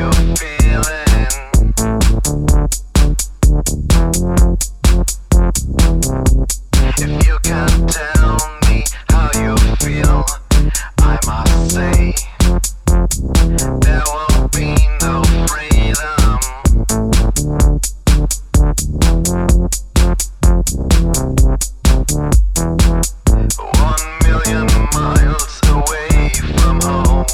Miles away from home.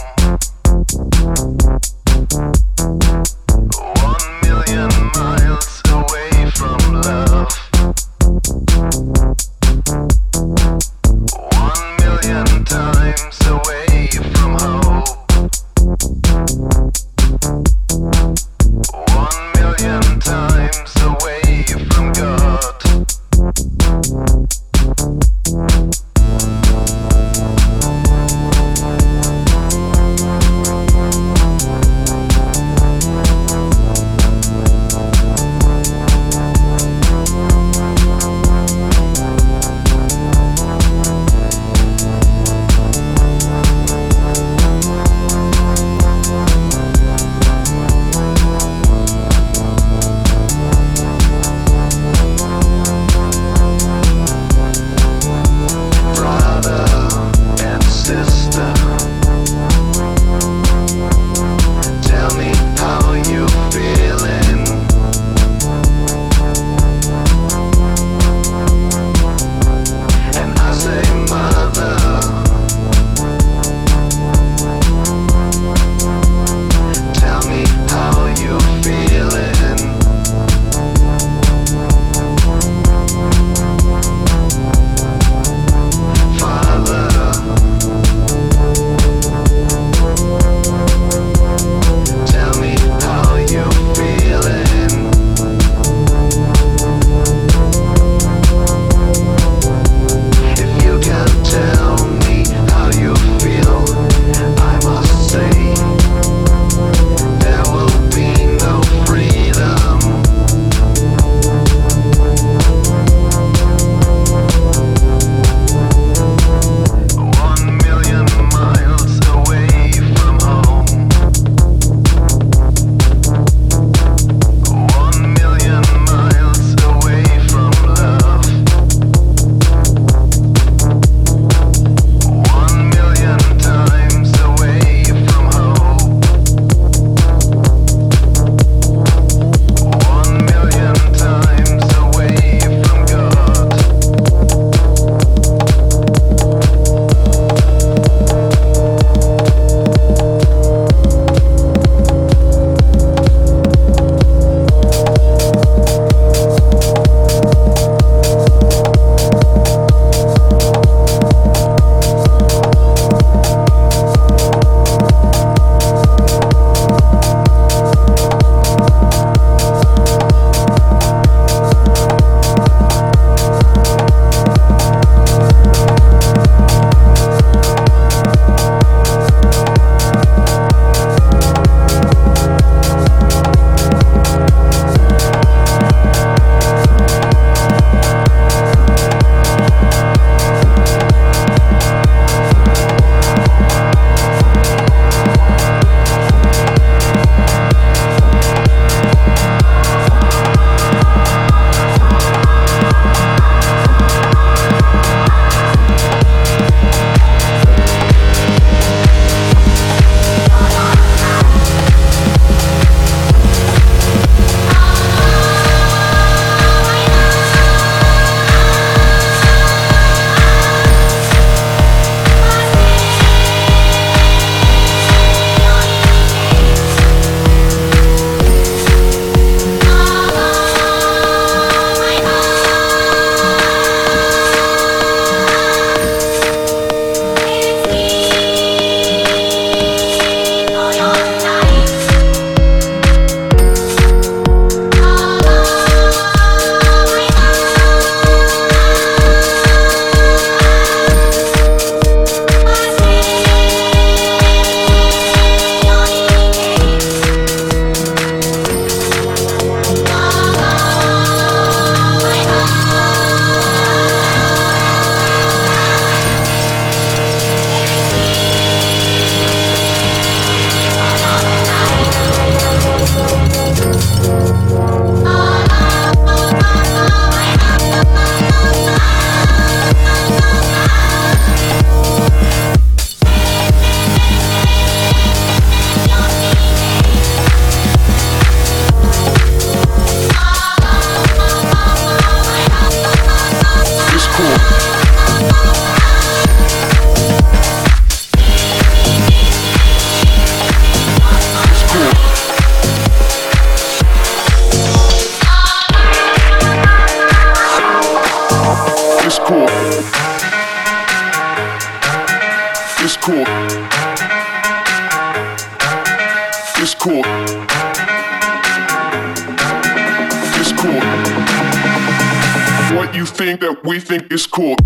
thing that we think is cool.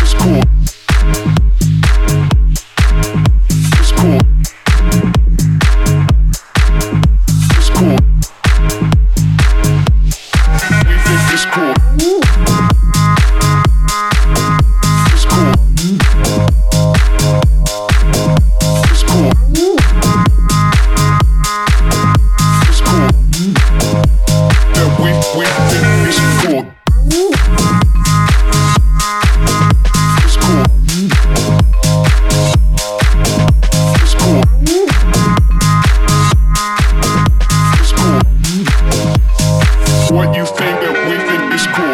It's cool. It's cool. It's cool. We think it's cool. It's cool. It's cool. It's cool. That we think it's cool.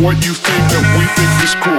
What you think that we think is cool.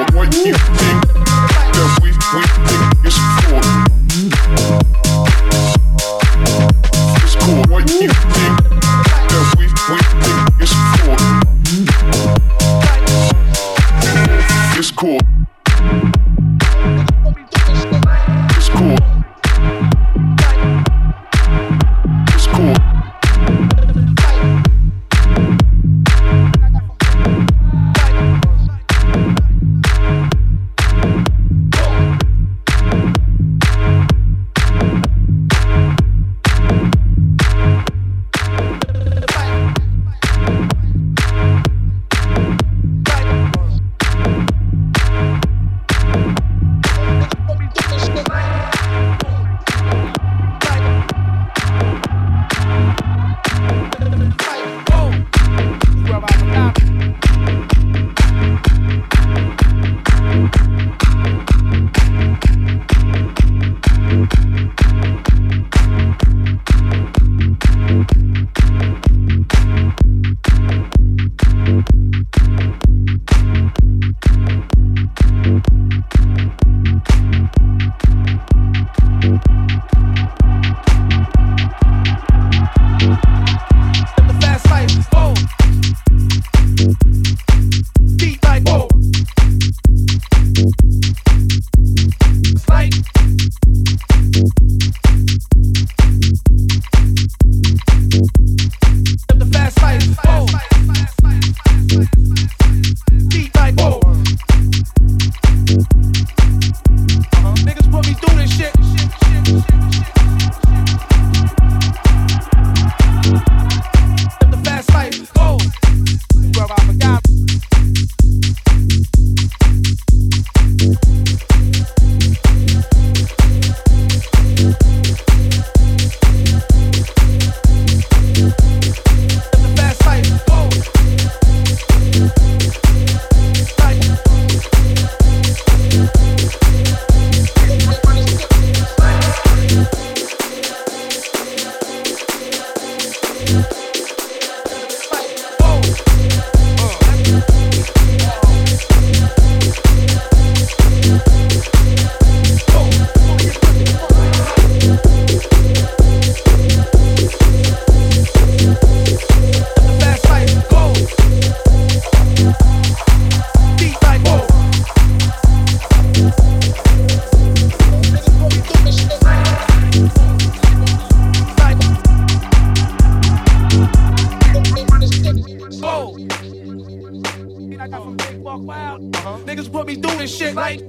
this shit right.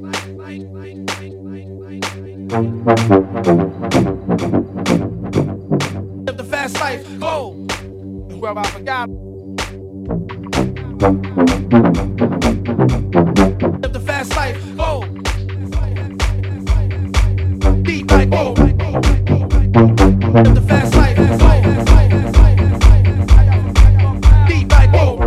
Live the fast life, go. Whoever I forgot. Live the fast life, go. Deep like go. Live the fast life, go. Deep like go.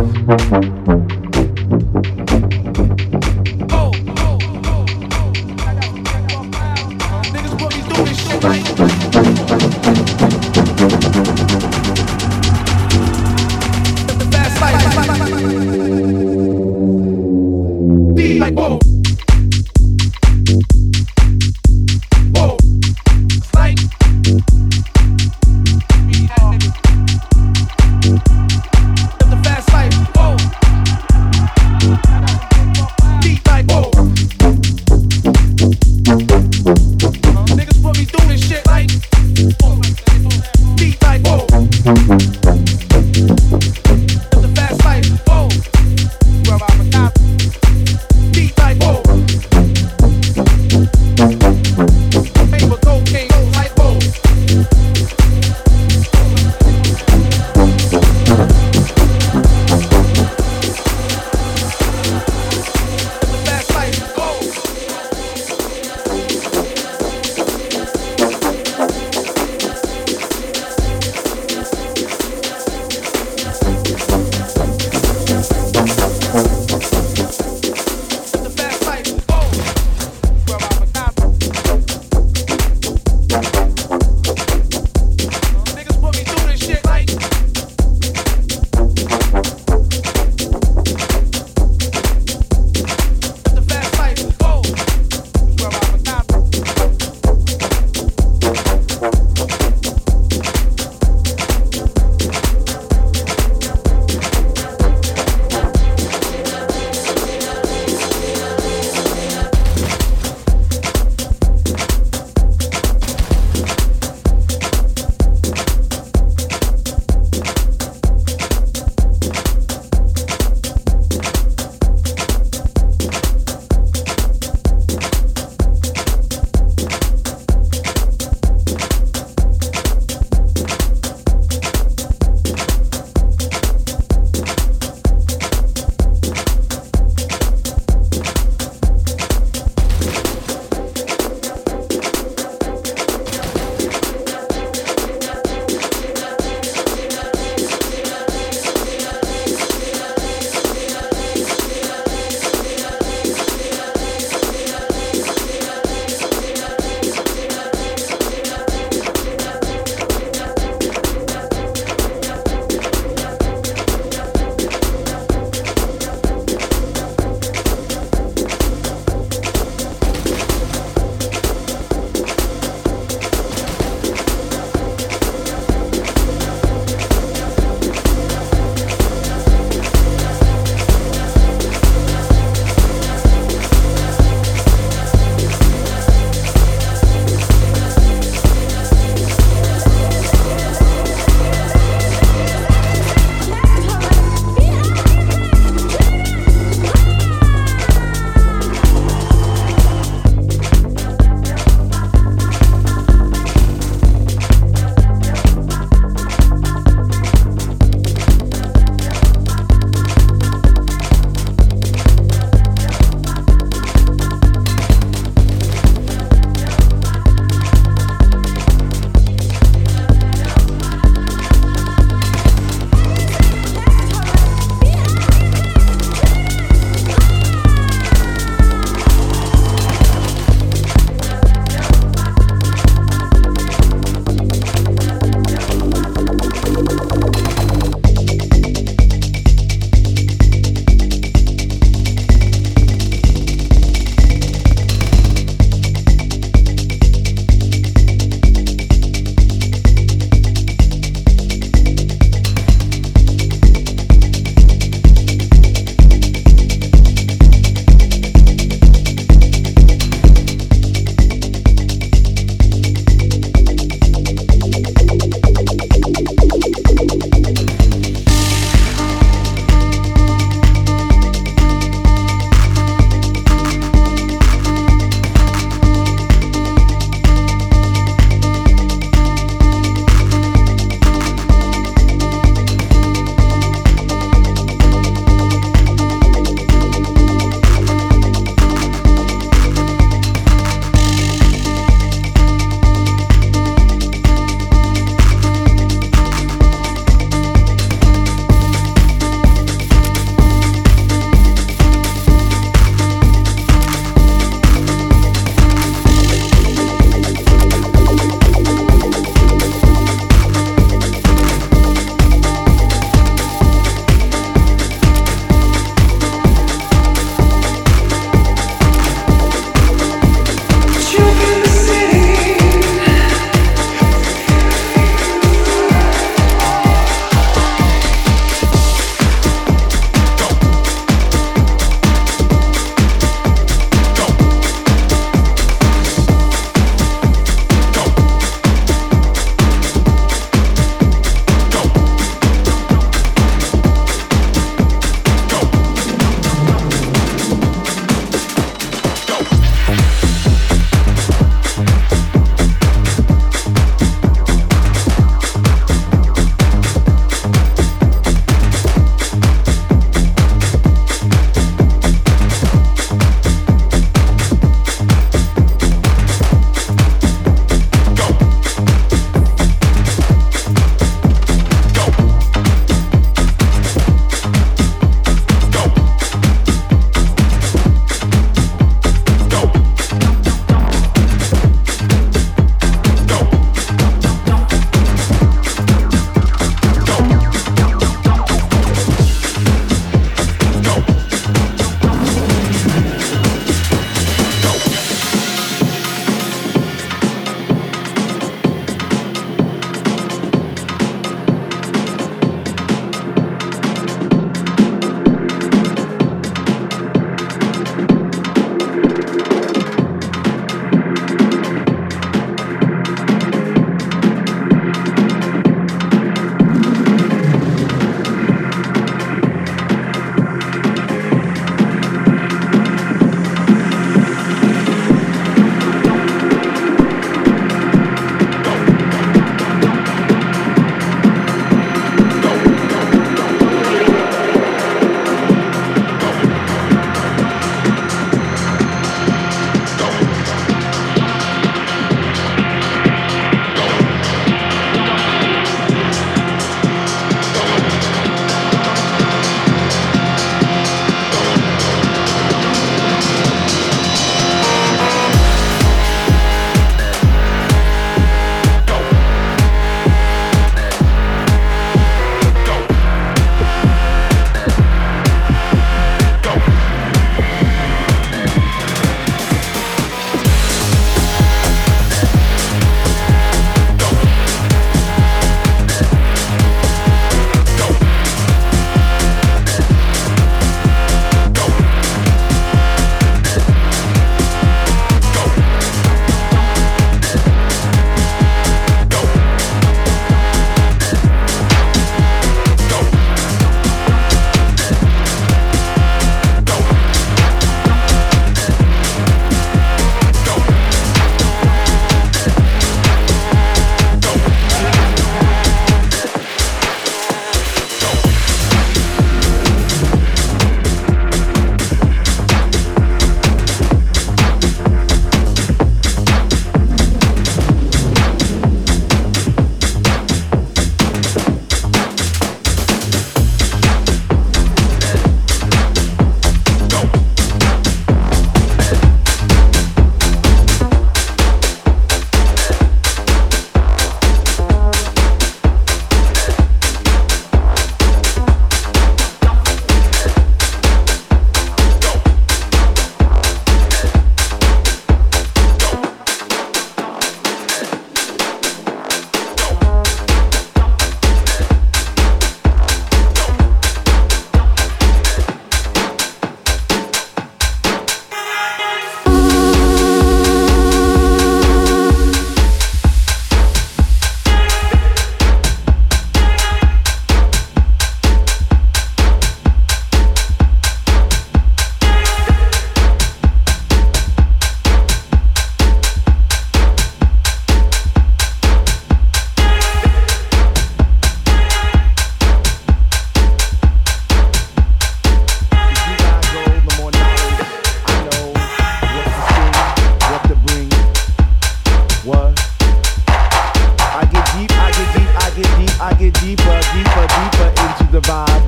get deeper, deeper, deeper into the vibe.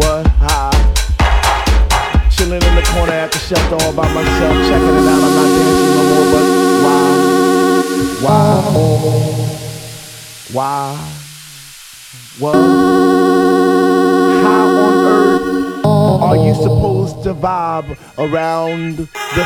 What? How? Chilling in the corner at the shelter all by myself, checking it out. I'm not dancing no more, but why? Why? Why? What? How on earth are you supposed to vibe around the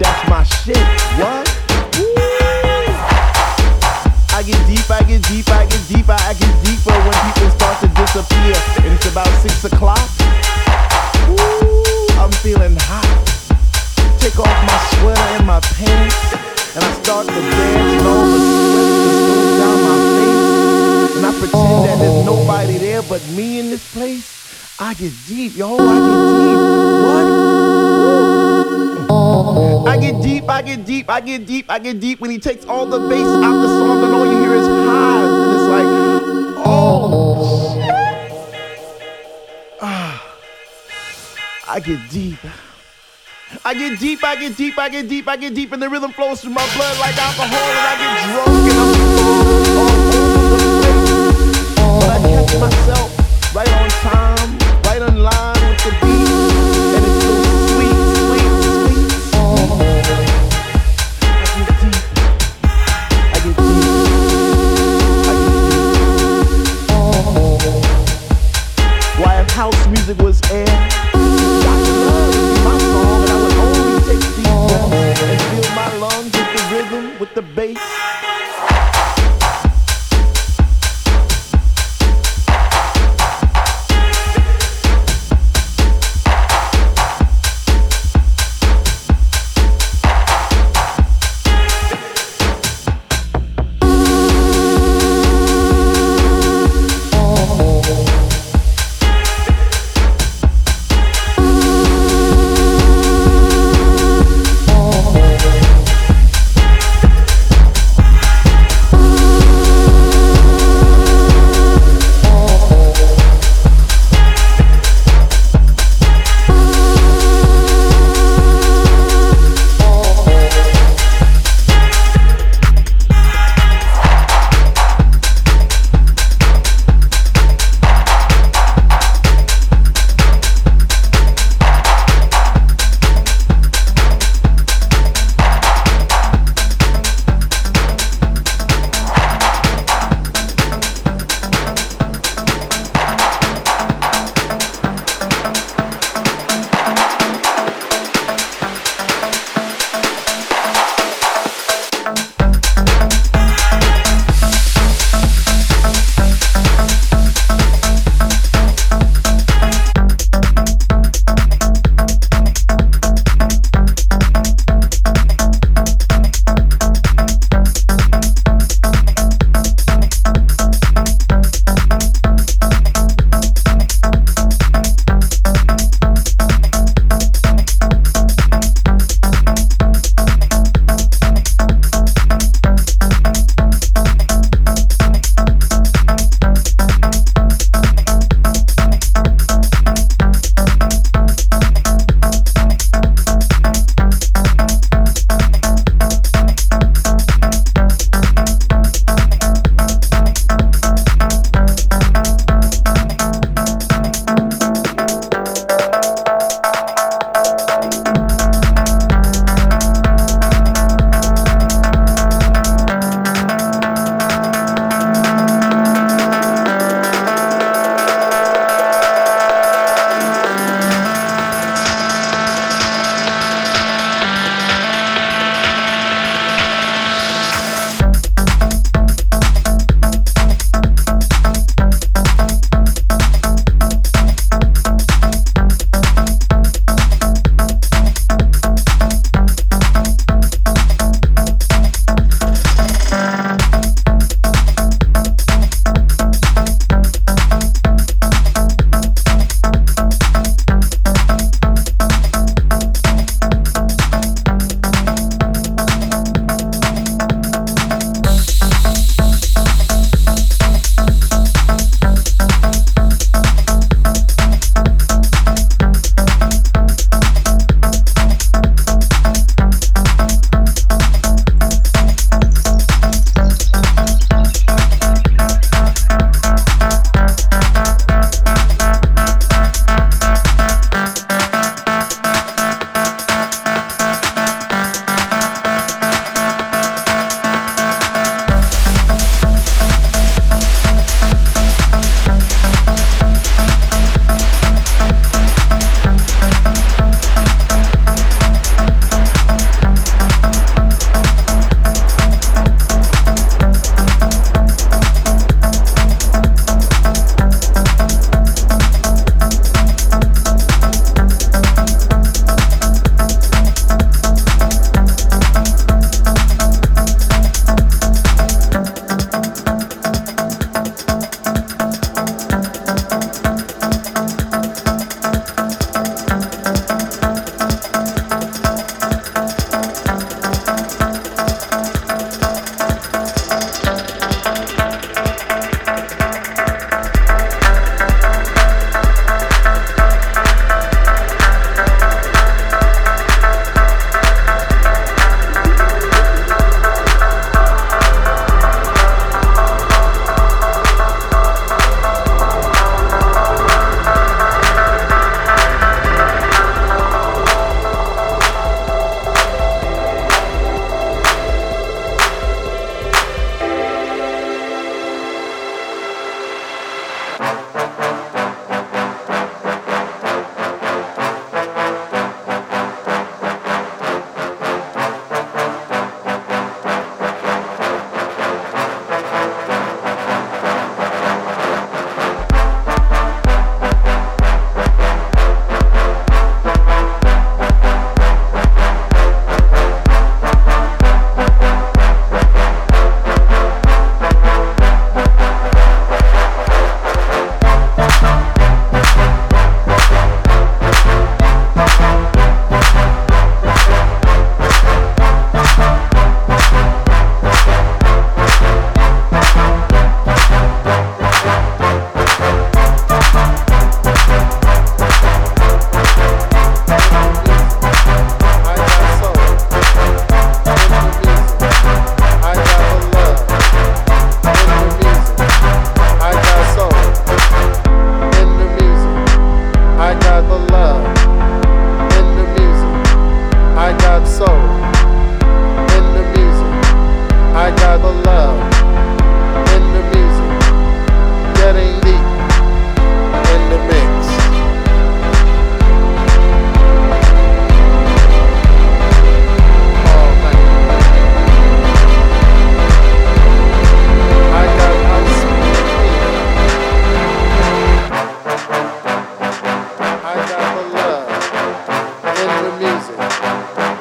That's my shit. What? I get deep, I get deep, I get deep, I get deeper when people start to disappear. And it's about 6 o'clock. Ooh, I'm feeling hot. Take off my sweater and my pants, and I start to dance, and all the sweat just goes down my face. And I pretend that there's nobody there but me in this place. I get deep, yo, I get deep. What? I get deep, I get deep, I get deep, I get deep. When he takes all the bass out the song, and all you hear is highs, and it's like, oh shit. I get deep. I get deep, I get deep, I get deep, I get deep, and the rhythm flows through my blood like alcohol, and I get drunk, and I'm all over the place. But I catch myself right on time, right on line with the beat, and it's house music was air. Dr. Love was my song, and I would only take deep breaths and fill my lungs with the rhythm, with the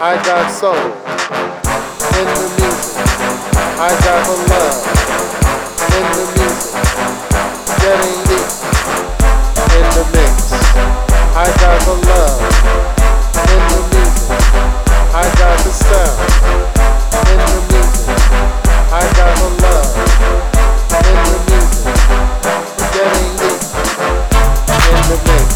I got soul in the music. I got the love in the music. Getting deep in the mix. I got the love in the music. I got the sound in the music. I got the love in the music. Getting deep in the mix.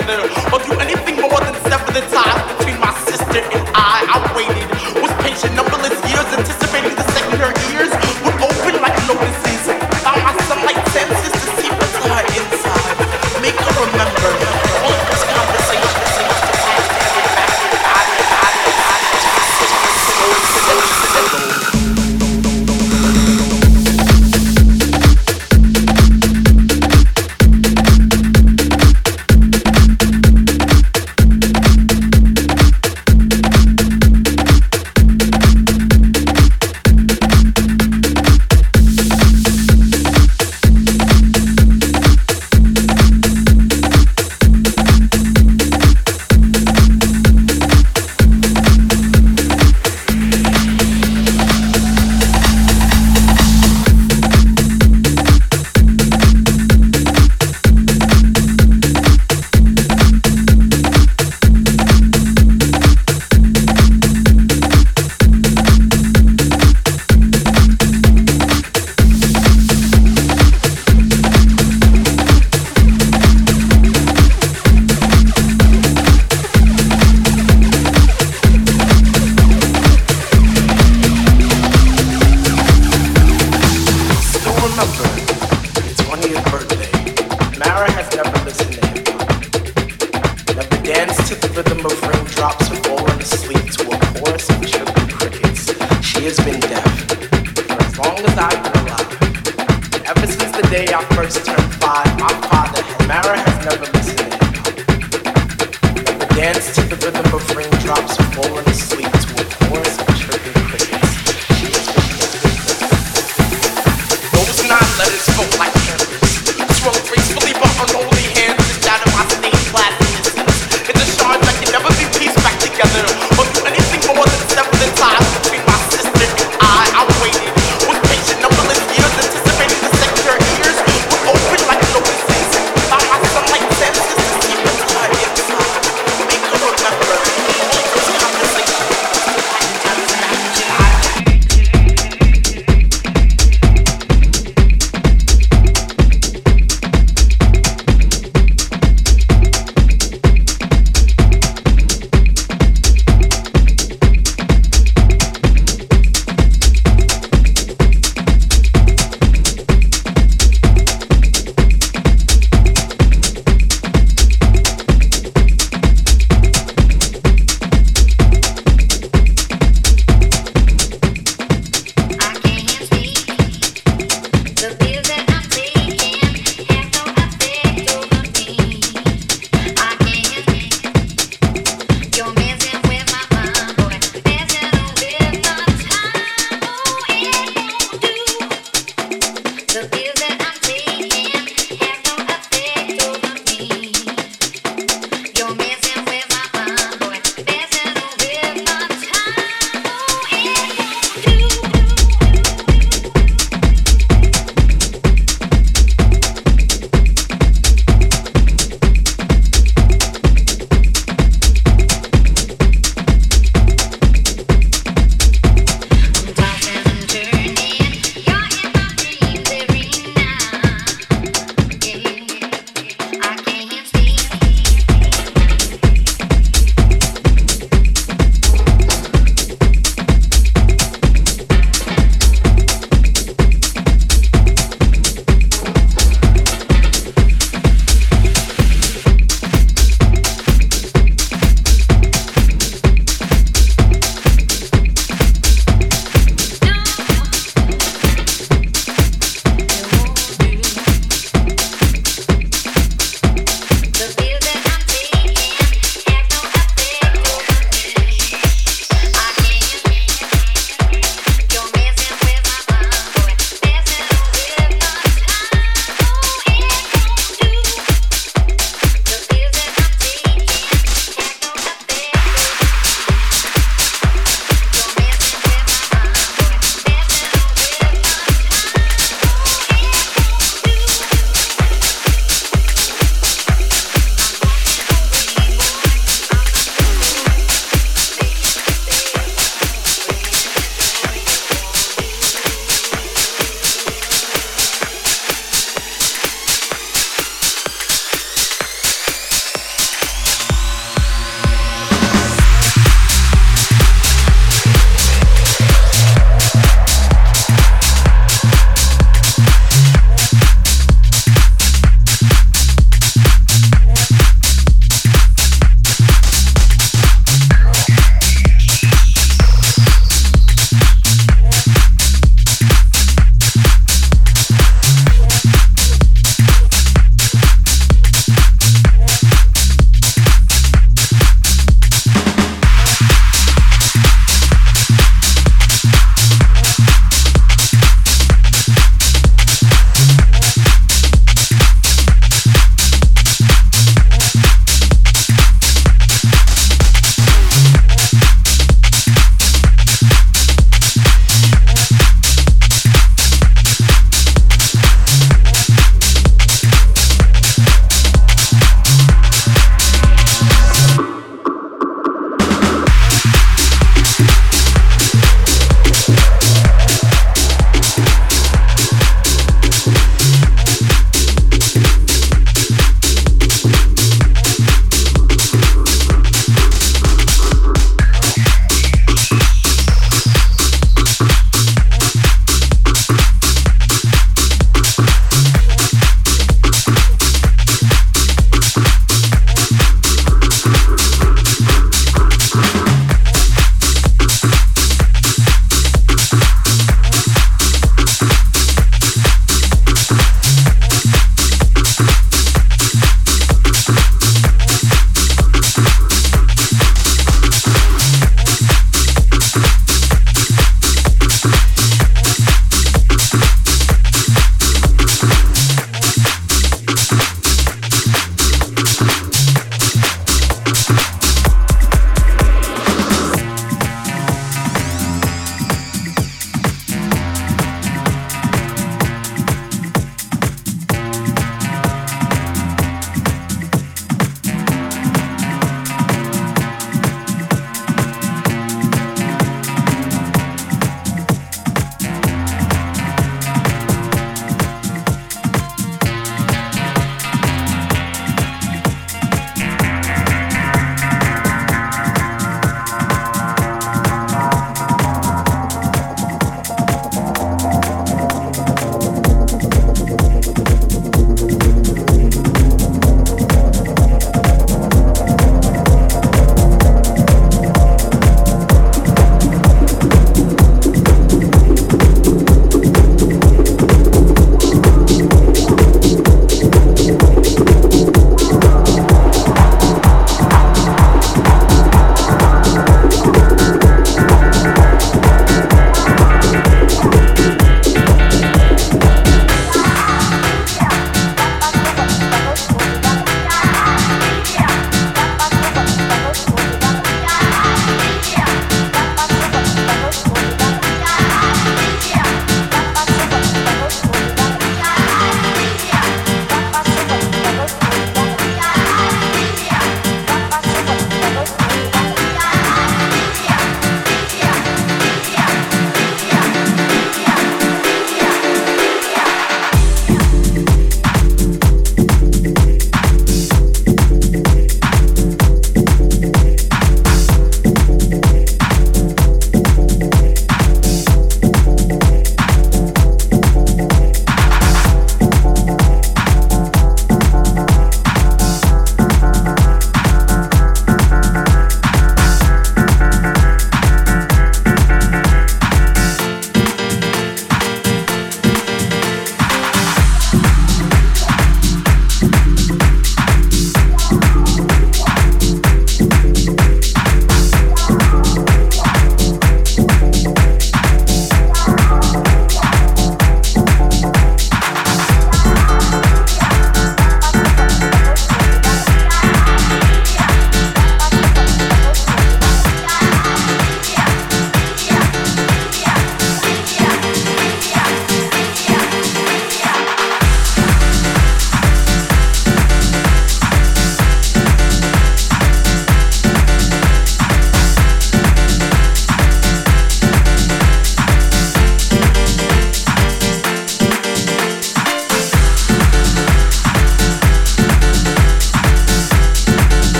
together or do anything more than sever the ties between my sister and I waited, was patient numberless years, anticipating the second her ears would open like lotuses. Found my sunlight senses to see what's on her inside, make her remember all of this conversation.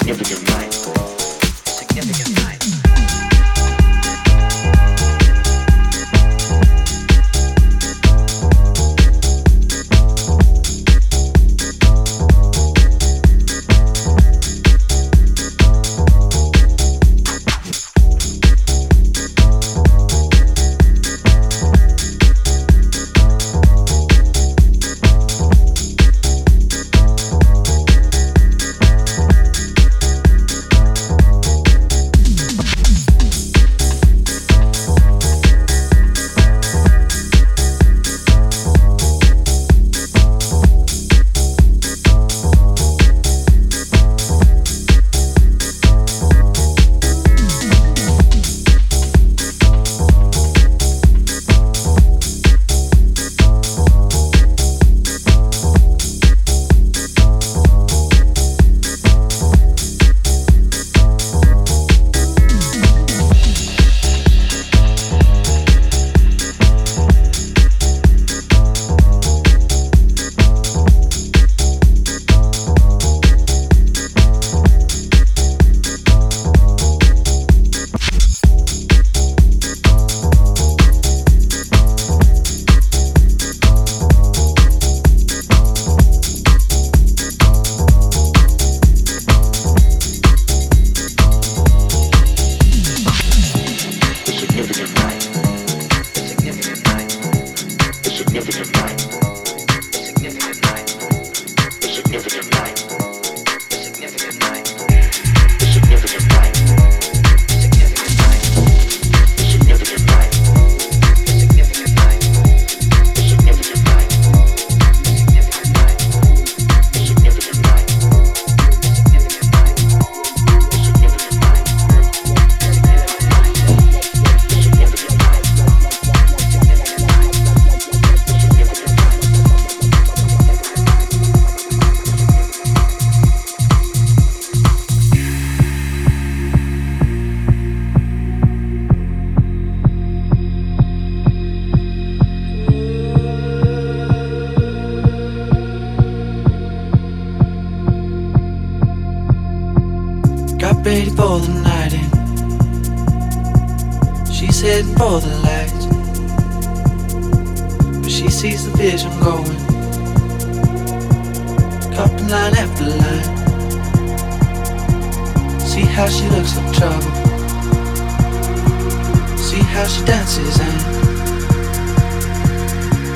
Significant night. Significant night.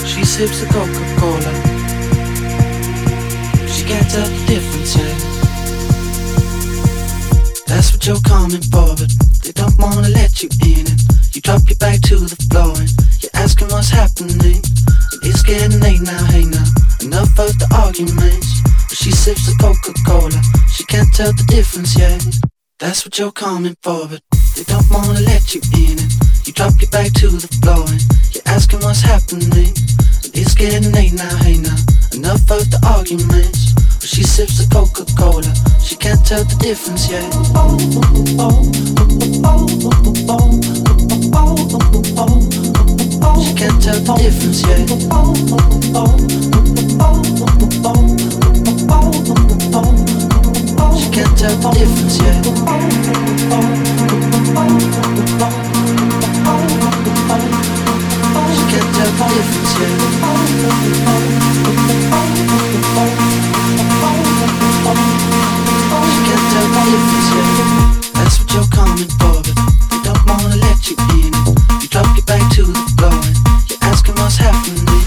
She sips a Coca-Cola. She can't tell the difference, yeah. That's what you're coming for, but they don't wanna let you in. And you drop your bag to the floor and you're asking what's happening. And it's getting late now, hey now, enough of the arguments. But she sips a Coca-Cola. She can't tell the difference, yeah. That's what you're coming for, but they don't wanna let you in. And you drop your bag to the floor and you're asking what's happening. It's getting late now, hey now, enough of the arguments. But she sips the Coca-Cola, she can't tell the difference, yeah. She can't tell the difference, yeah. She can't tell the difference, yeah. She can't tell the difference, yeah. She can't tell the difference, yeah. That's what you're coming for, but they don't wanna let you in. You drop your back to the floor and you're asking what's happening.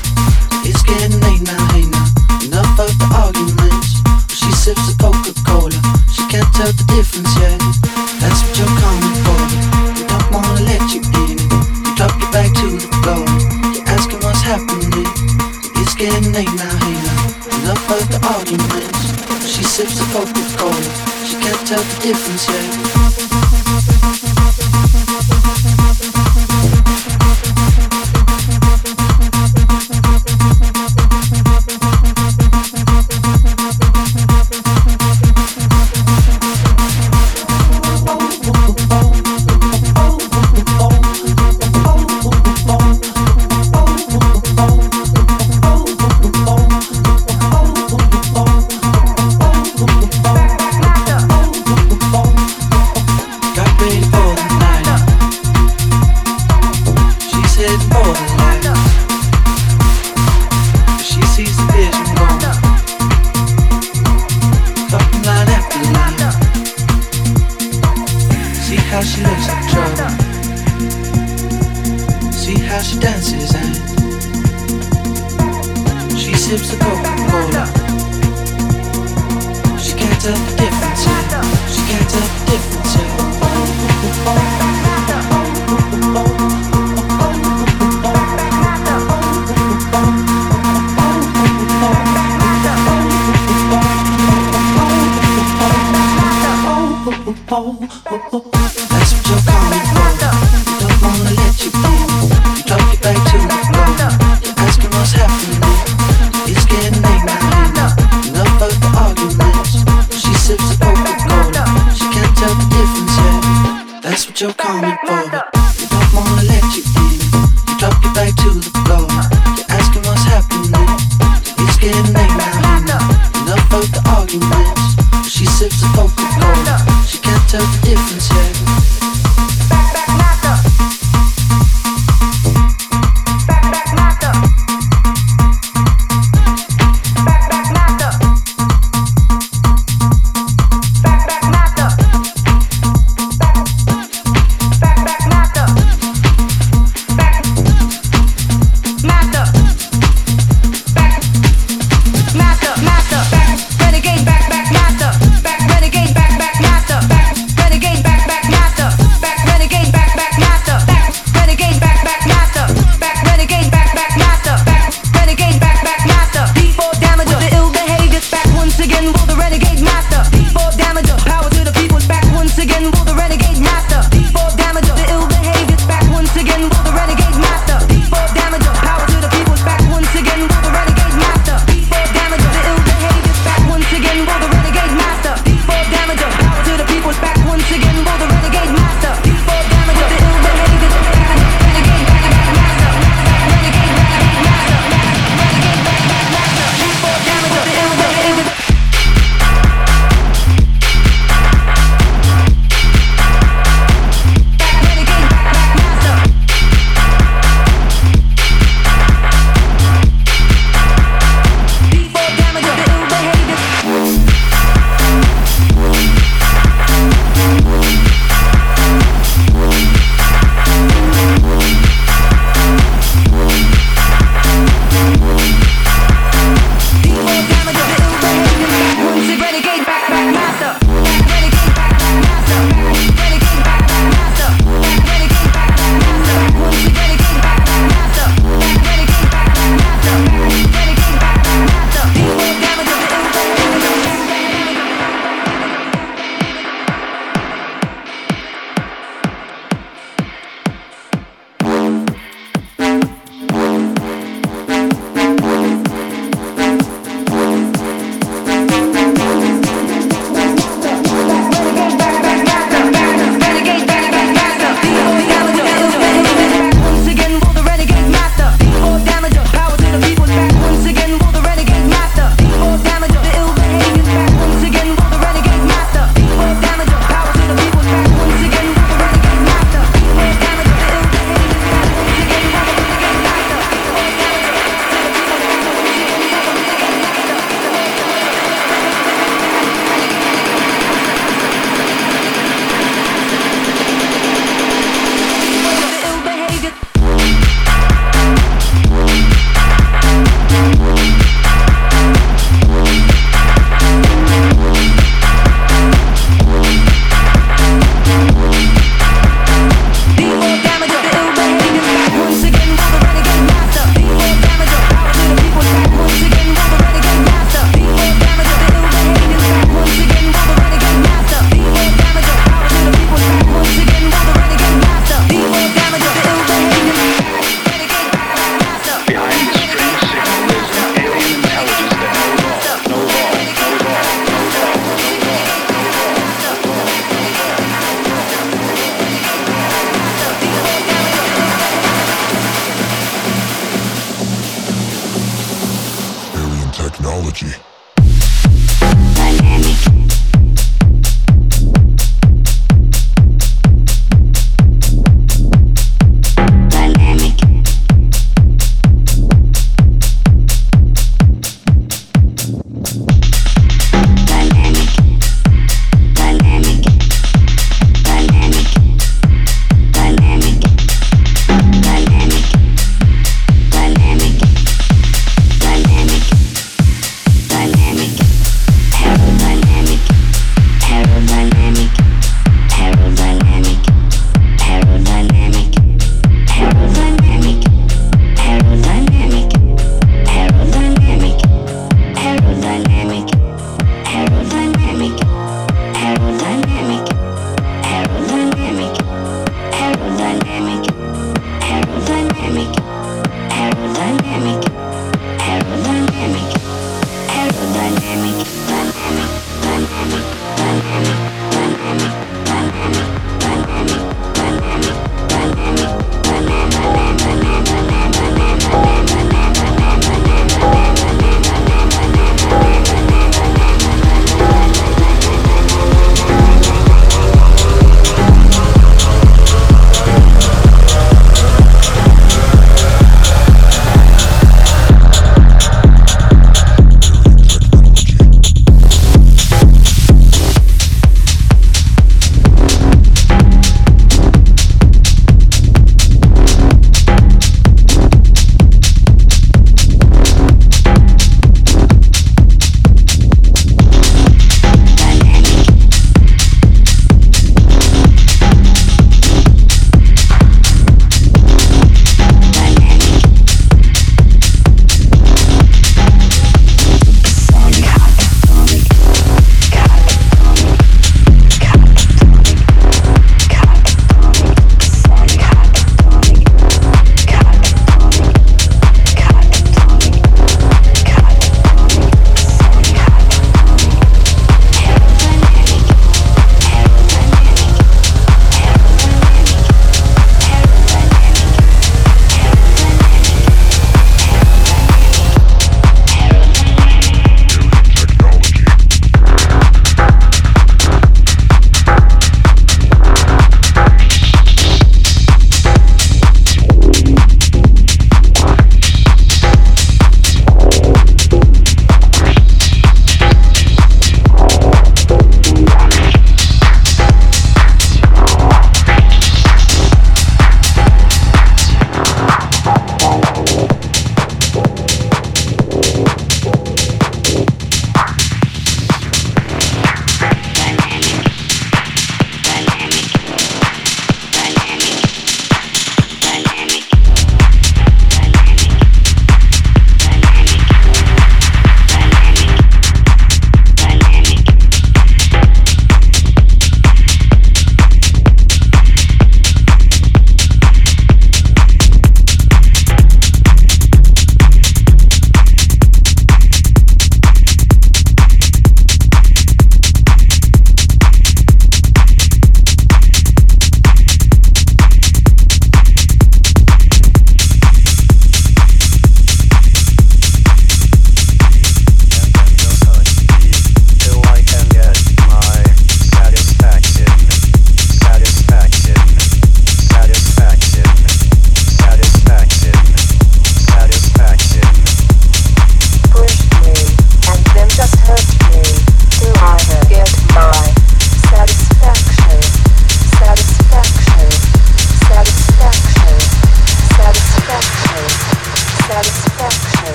It's getting late now, hey now, enough of the arguments. But she sips a Coca-Cola, she can't tell the difference, yeah. That's what you're coming for, but they don't wanna let you in. You drop your back to the floor, you're asking what's happening. It's getting late now, hey now, enough of the arguments. She sips the Coca-Cola, she can't tell the difference, yeah. how she looks like trouble. See how she dances and she sips a Coca-Cola. She can't tell the difference, yeah. She can't tell the difference, yeah. Oh, oh, oh, oh. That's what you're calling for. We don't wanna let you go. We don't get back to the floor. You're asking what's happening. It's getting ignorant. Enough of the arguments. She sips a Coca-Cola. She can't tell the difference yet. That's what you're calling for. We don't wanna let you in. We don't get back to the floor. You're asking what's happening. It's getting ignorant. Enough of the arguments. She sips a Coca-Cola. She can't tell the difference yet. Renegade, back, master.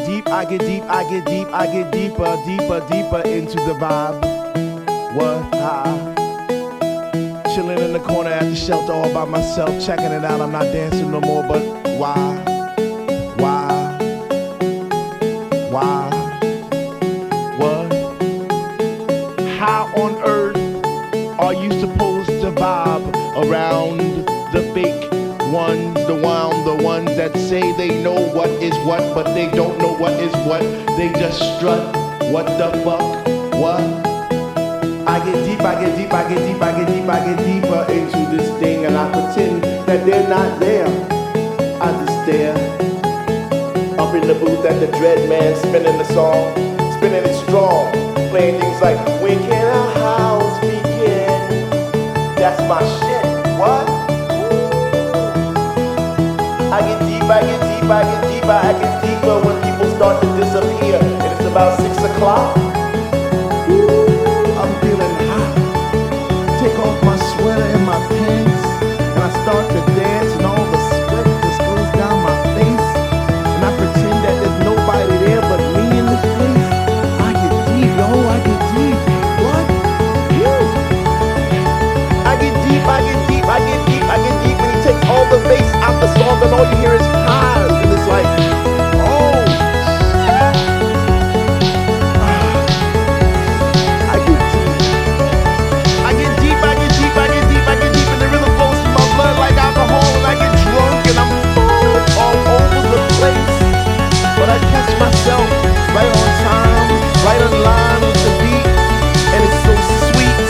I get deeper into the vibe. What? Chilling in the corner at the shelter all by myself, checking it out. I'm not dancing no more, but why? What? How on earth are you supposed to vibe around the fake one, the ones that say they know what is what, but they don't know what is what. They just strut. What the fuck? What? I get deeper into this thing, and I pretend that they're not there. I just stare up in the booth at the dread man spinning the song, spinning it strong, playing things like when can our house begin? That's my shit. What? I get deeper when people start to disappear. And it's about 6 o'clock. Ooh, I'm feeling hot. Take off my sweater and my pants, and I start to dance, and all the sweat just goes down my face. And I pretend that there's nobody there but me in the place. I get deep, yo, I get deep. What? Woo. I get deep when you take all the bass out the song, and all you hear is highs. Like, oh, I get deep, and the rhythm flows through my blood like alcohol, and I get drunk, and I'm falling all over the place, but I catch myself right on time, right on line with the beat, and it's so sweet.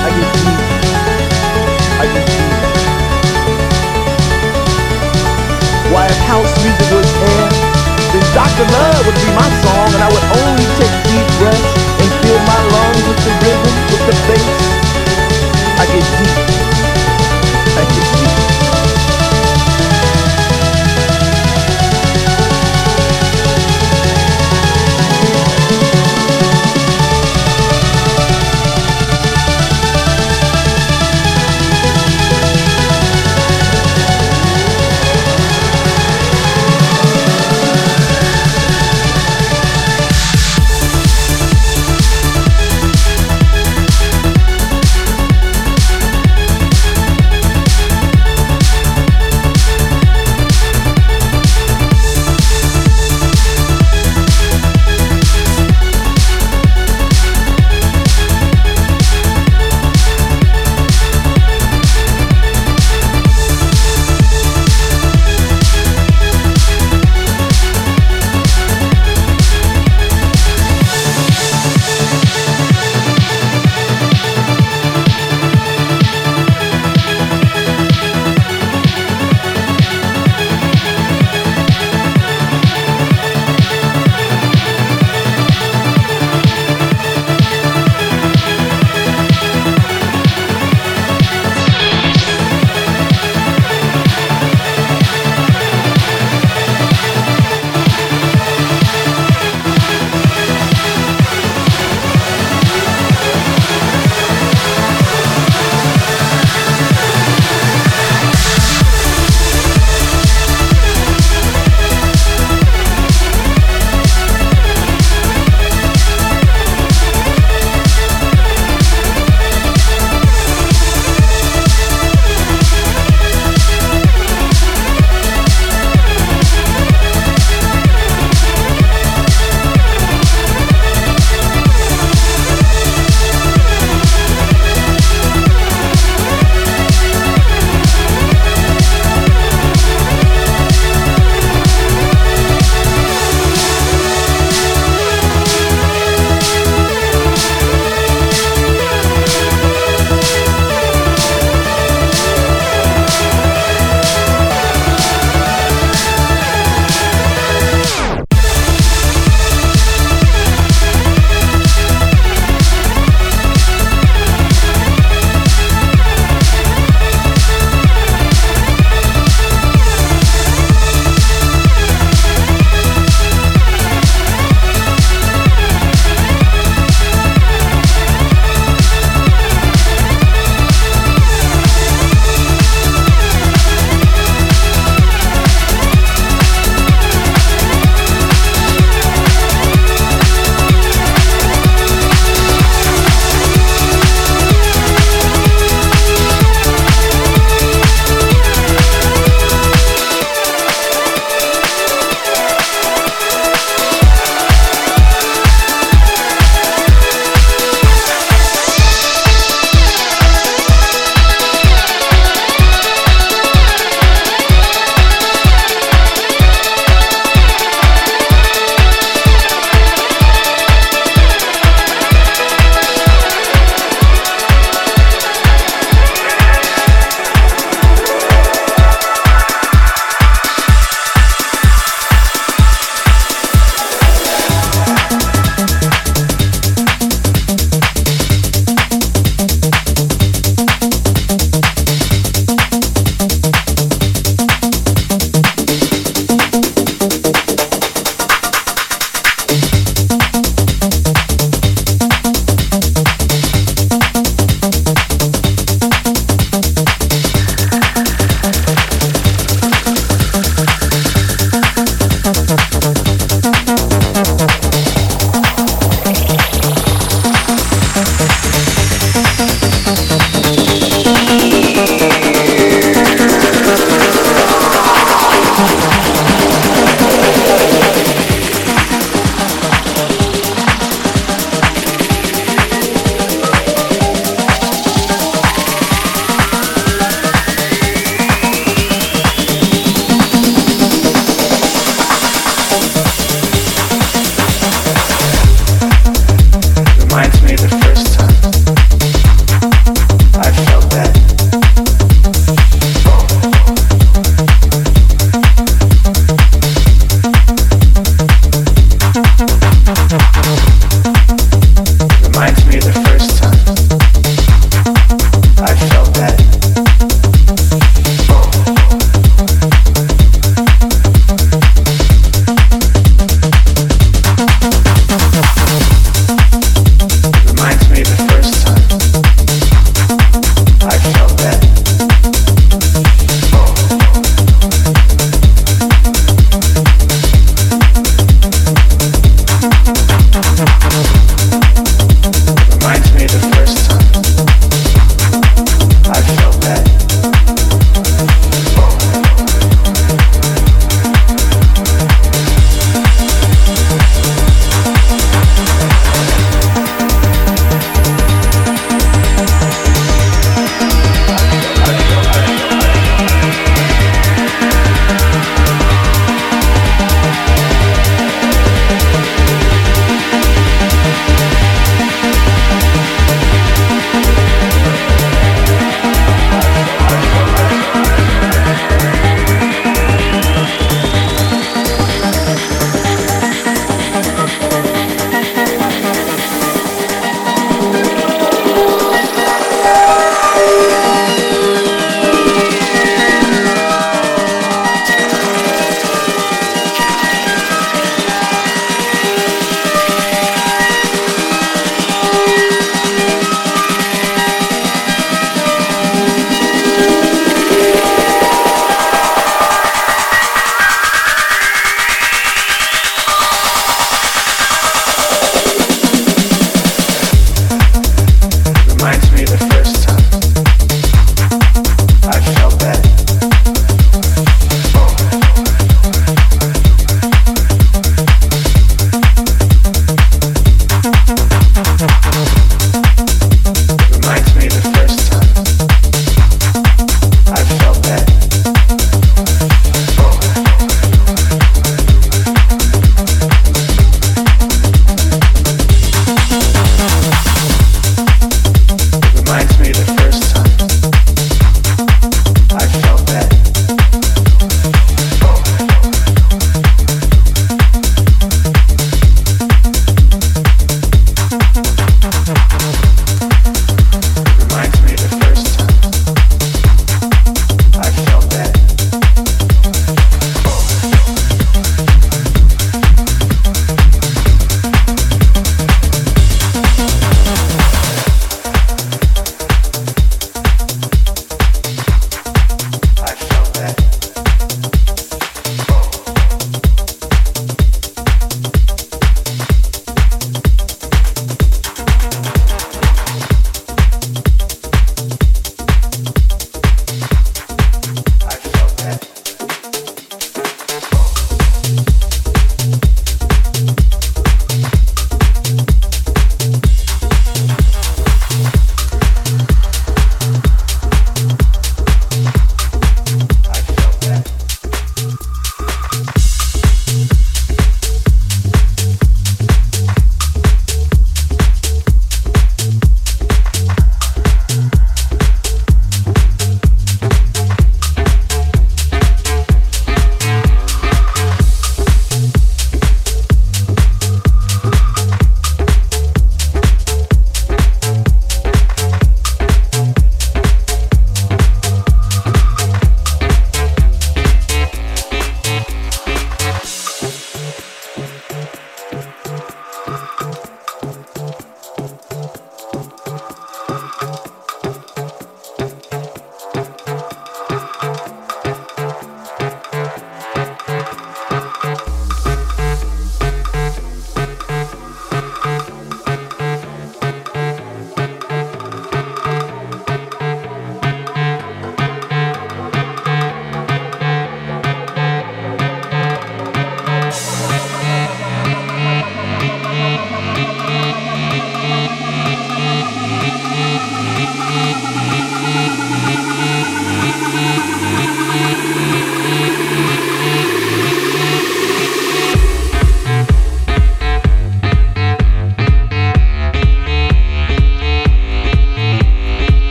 I get deep. Why, if house music was air, then Dr. Love would be my song, and I would only take deep breaths and fill my lungs with the rhythm, with the bass. I get deep.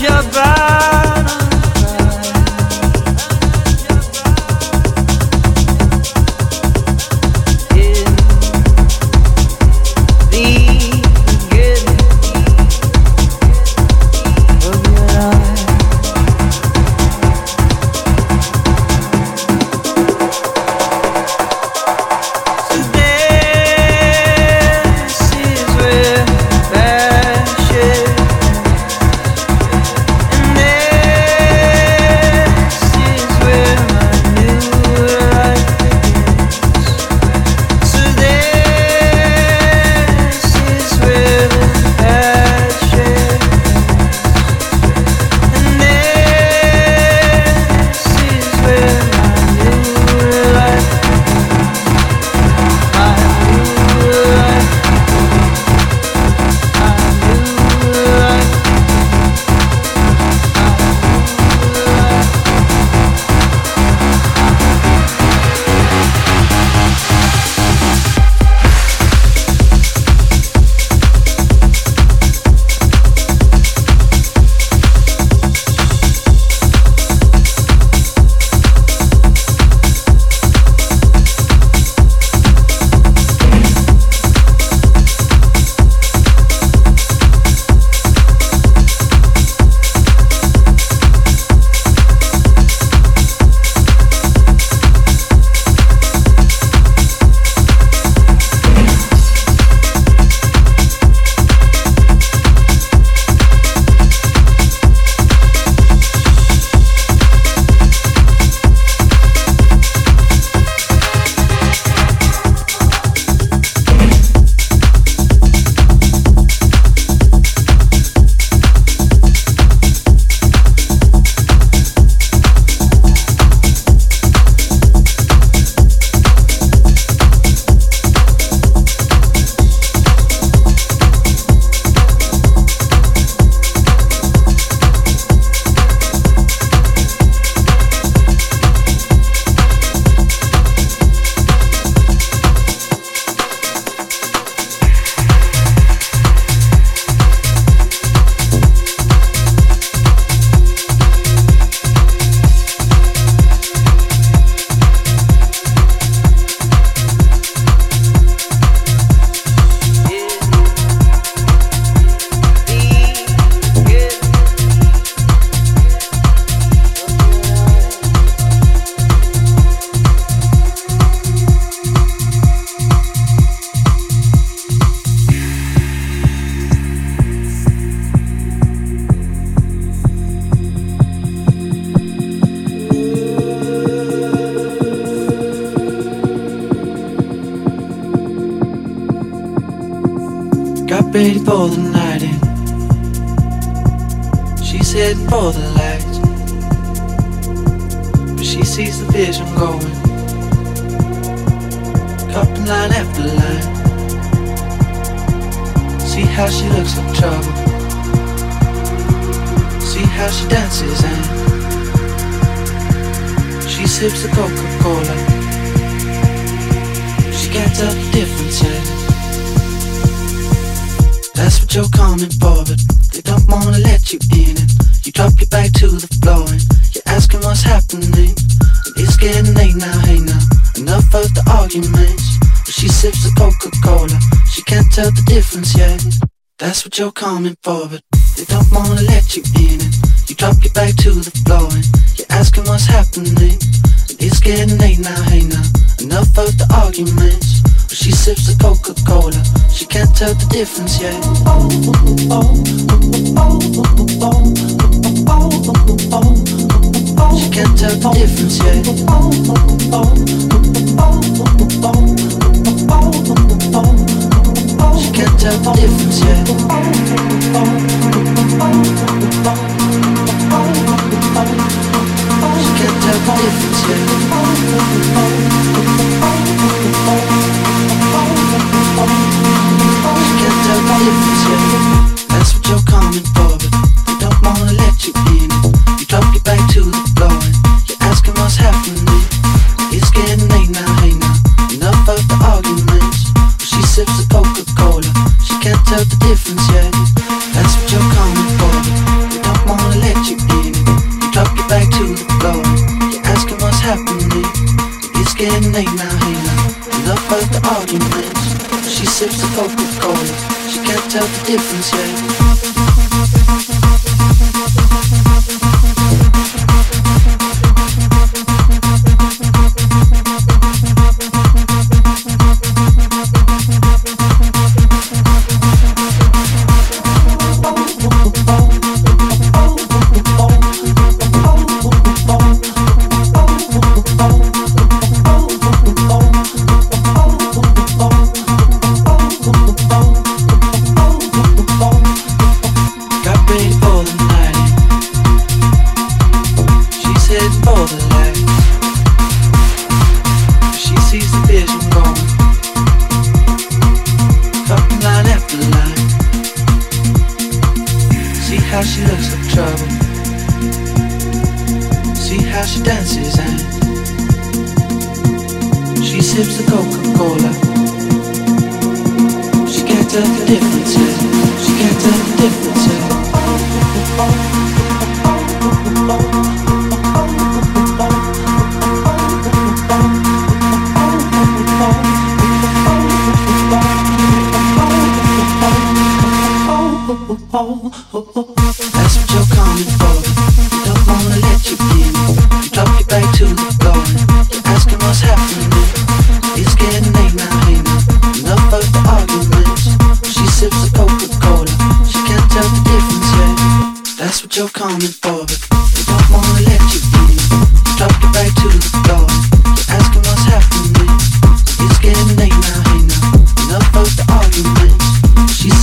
Ready for the night in. She's heading for the light, but she sees the vision going, cupping line after line. See how she looks like trouble. See how she dances and she sips a Coca-Cola. She can't tell the difference yet. That's what you're coming for, but they don't wanna let you in it. You drop your back to the floor and you're asking what's happening. And it's getting late now, hey now, enough of the arguments. But she sips the Coca-Cola, she can't tell the difference yet. That's what you're coming for, but they don't wanna let you in it. You drop your back to the floor and you're asking what's happening. And it's getting late now, hey now, enough of the arguments. But she sips the Coca-Cola, she can't tell the difference yet. She can't tell the difference yet. She can't tell the difference yet. She can't tell the difference yet. That's what you're coming for, but they don't wanna let you in. You drop your back to the floor and you're asking what's happening. It's getting late now, hey now, enough of the arguments. But she sips the Coca-Cola, she can't tell the difference yet. That's what you're coming for. to the floor. You're asking what's happening. It's getting late now here. Enough of the arguments. She sips the Coca-Cola. She can't tell the difference yet.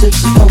It's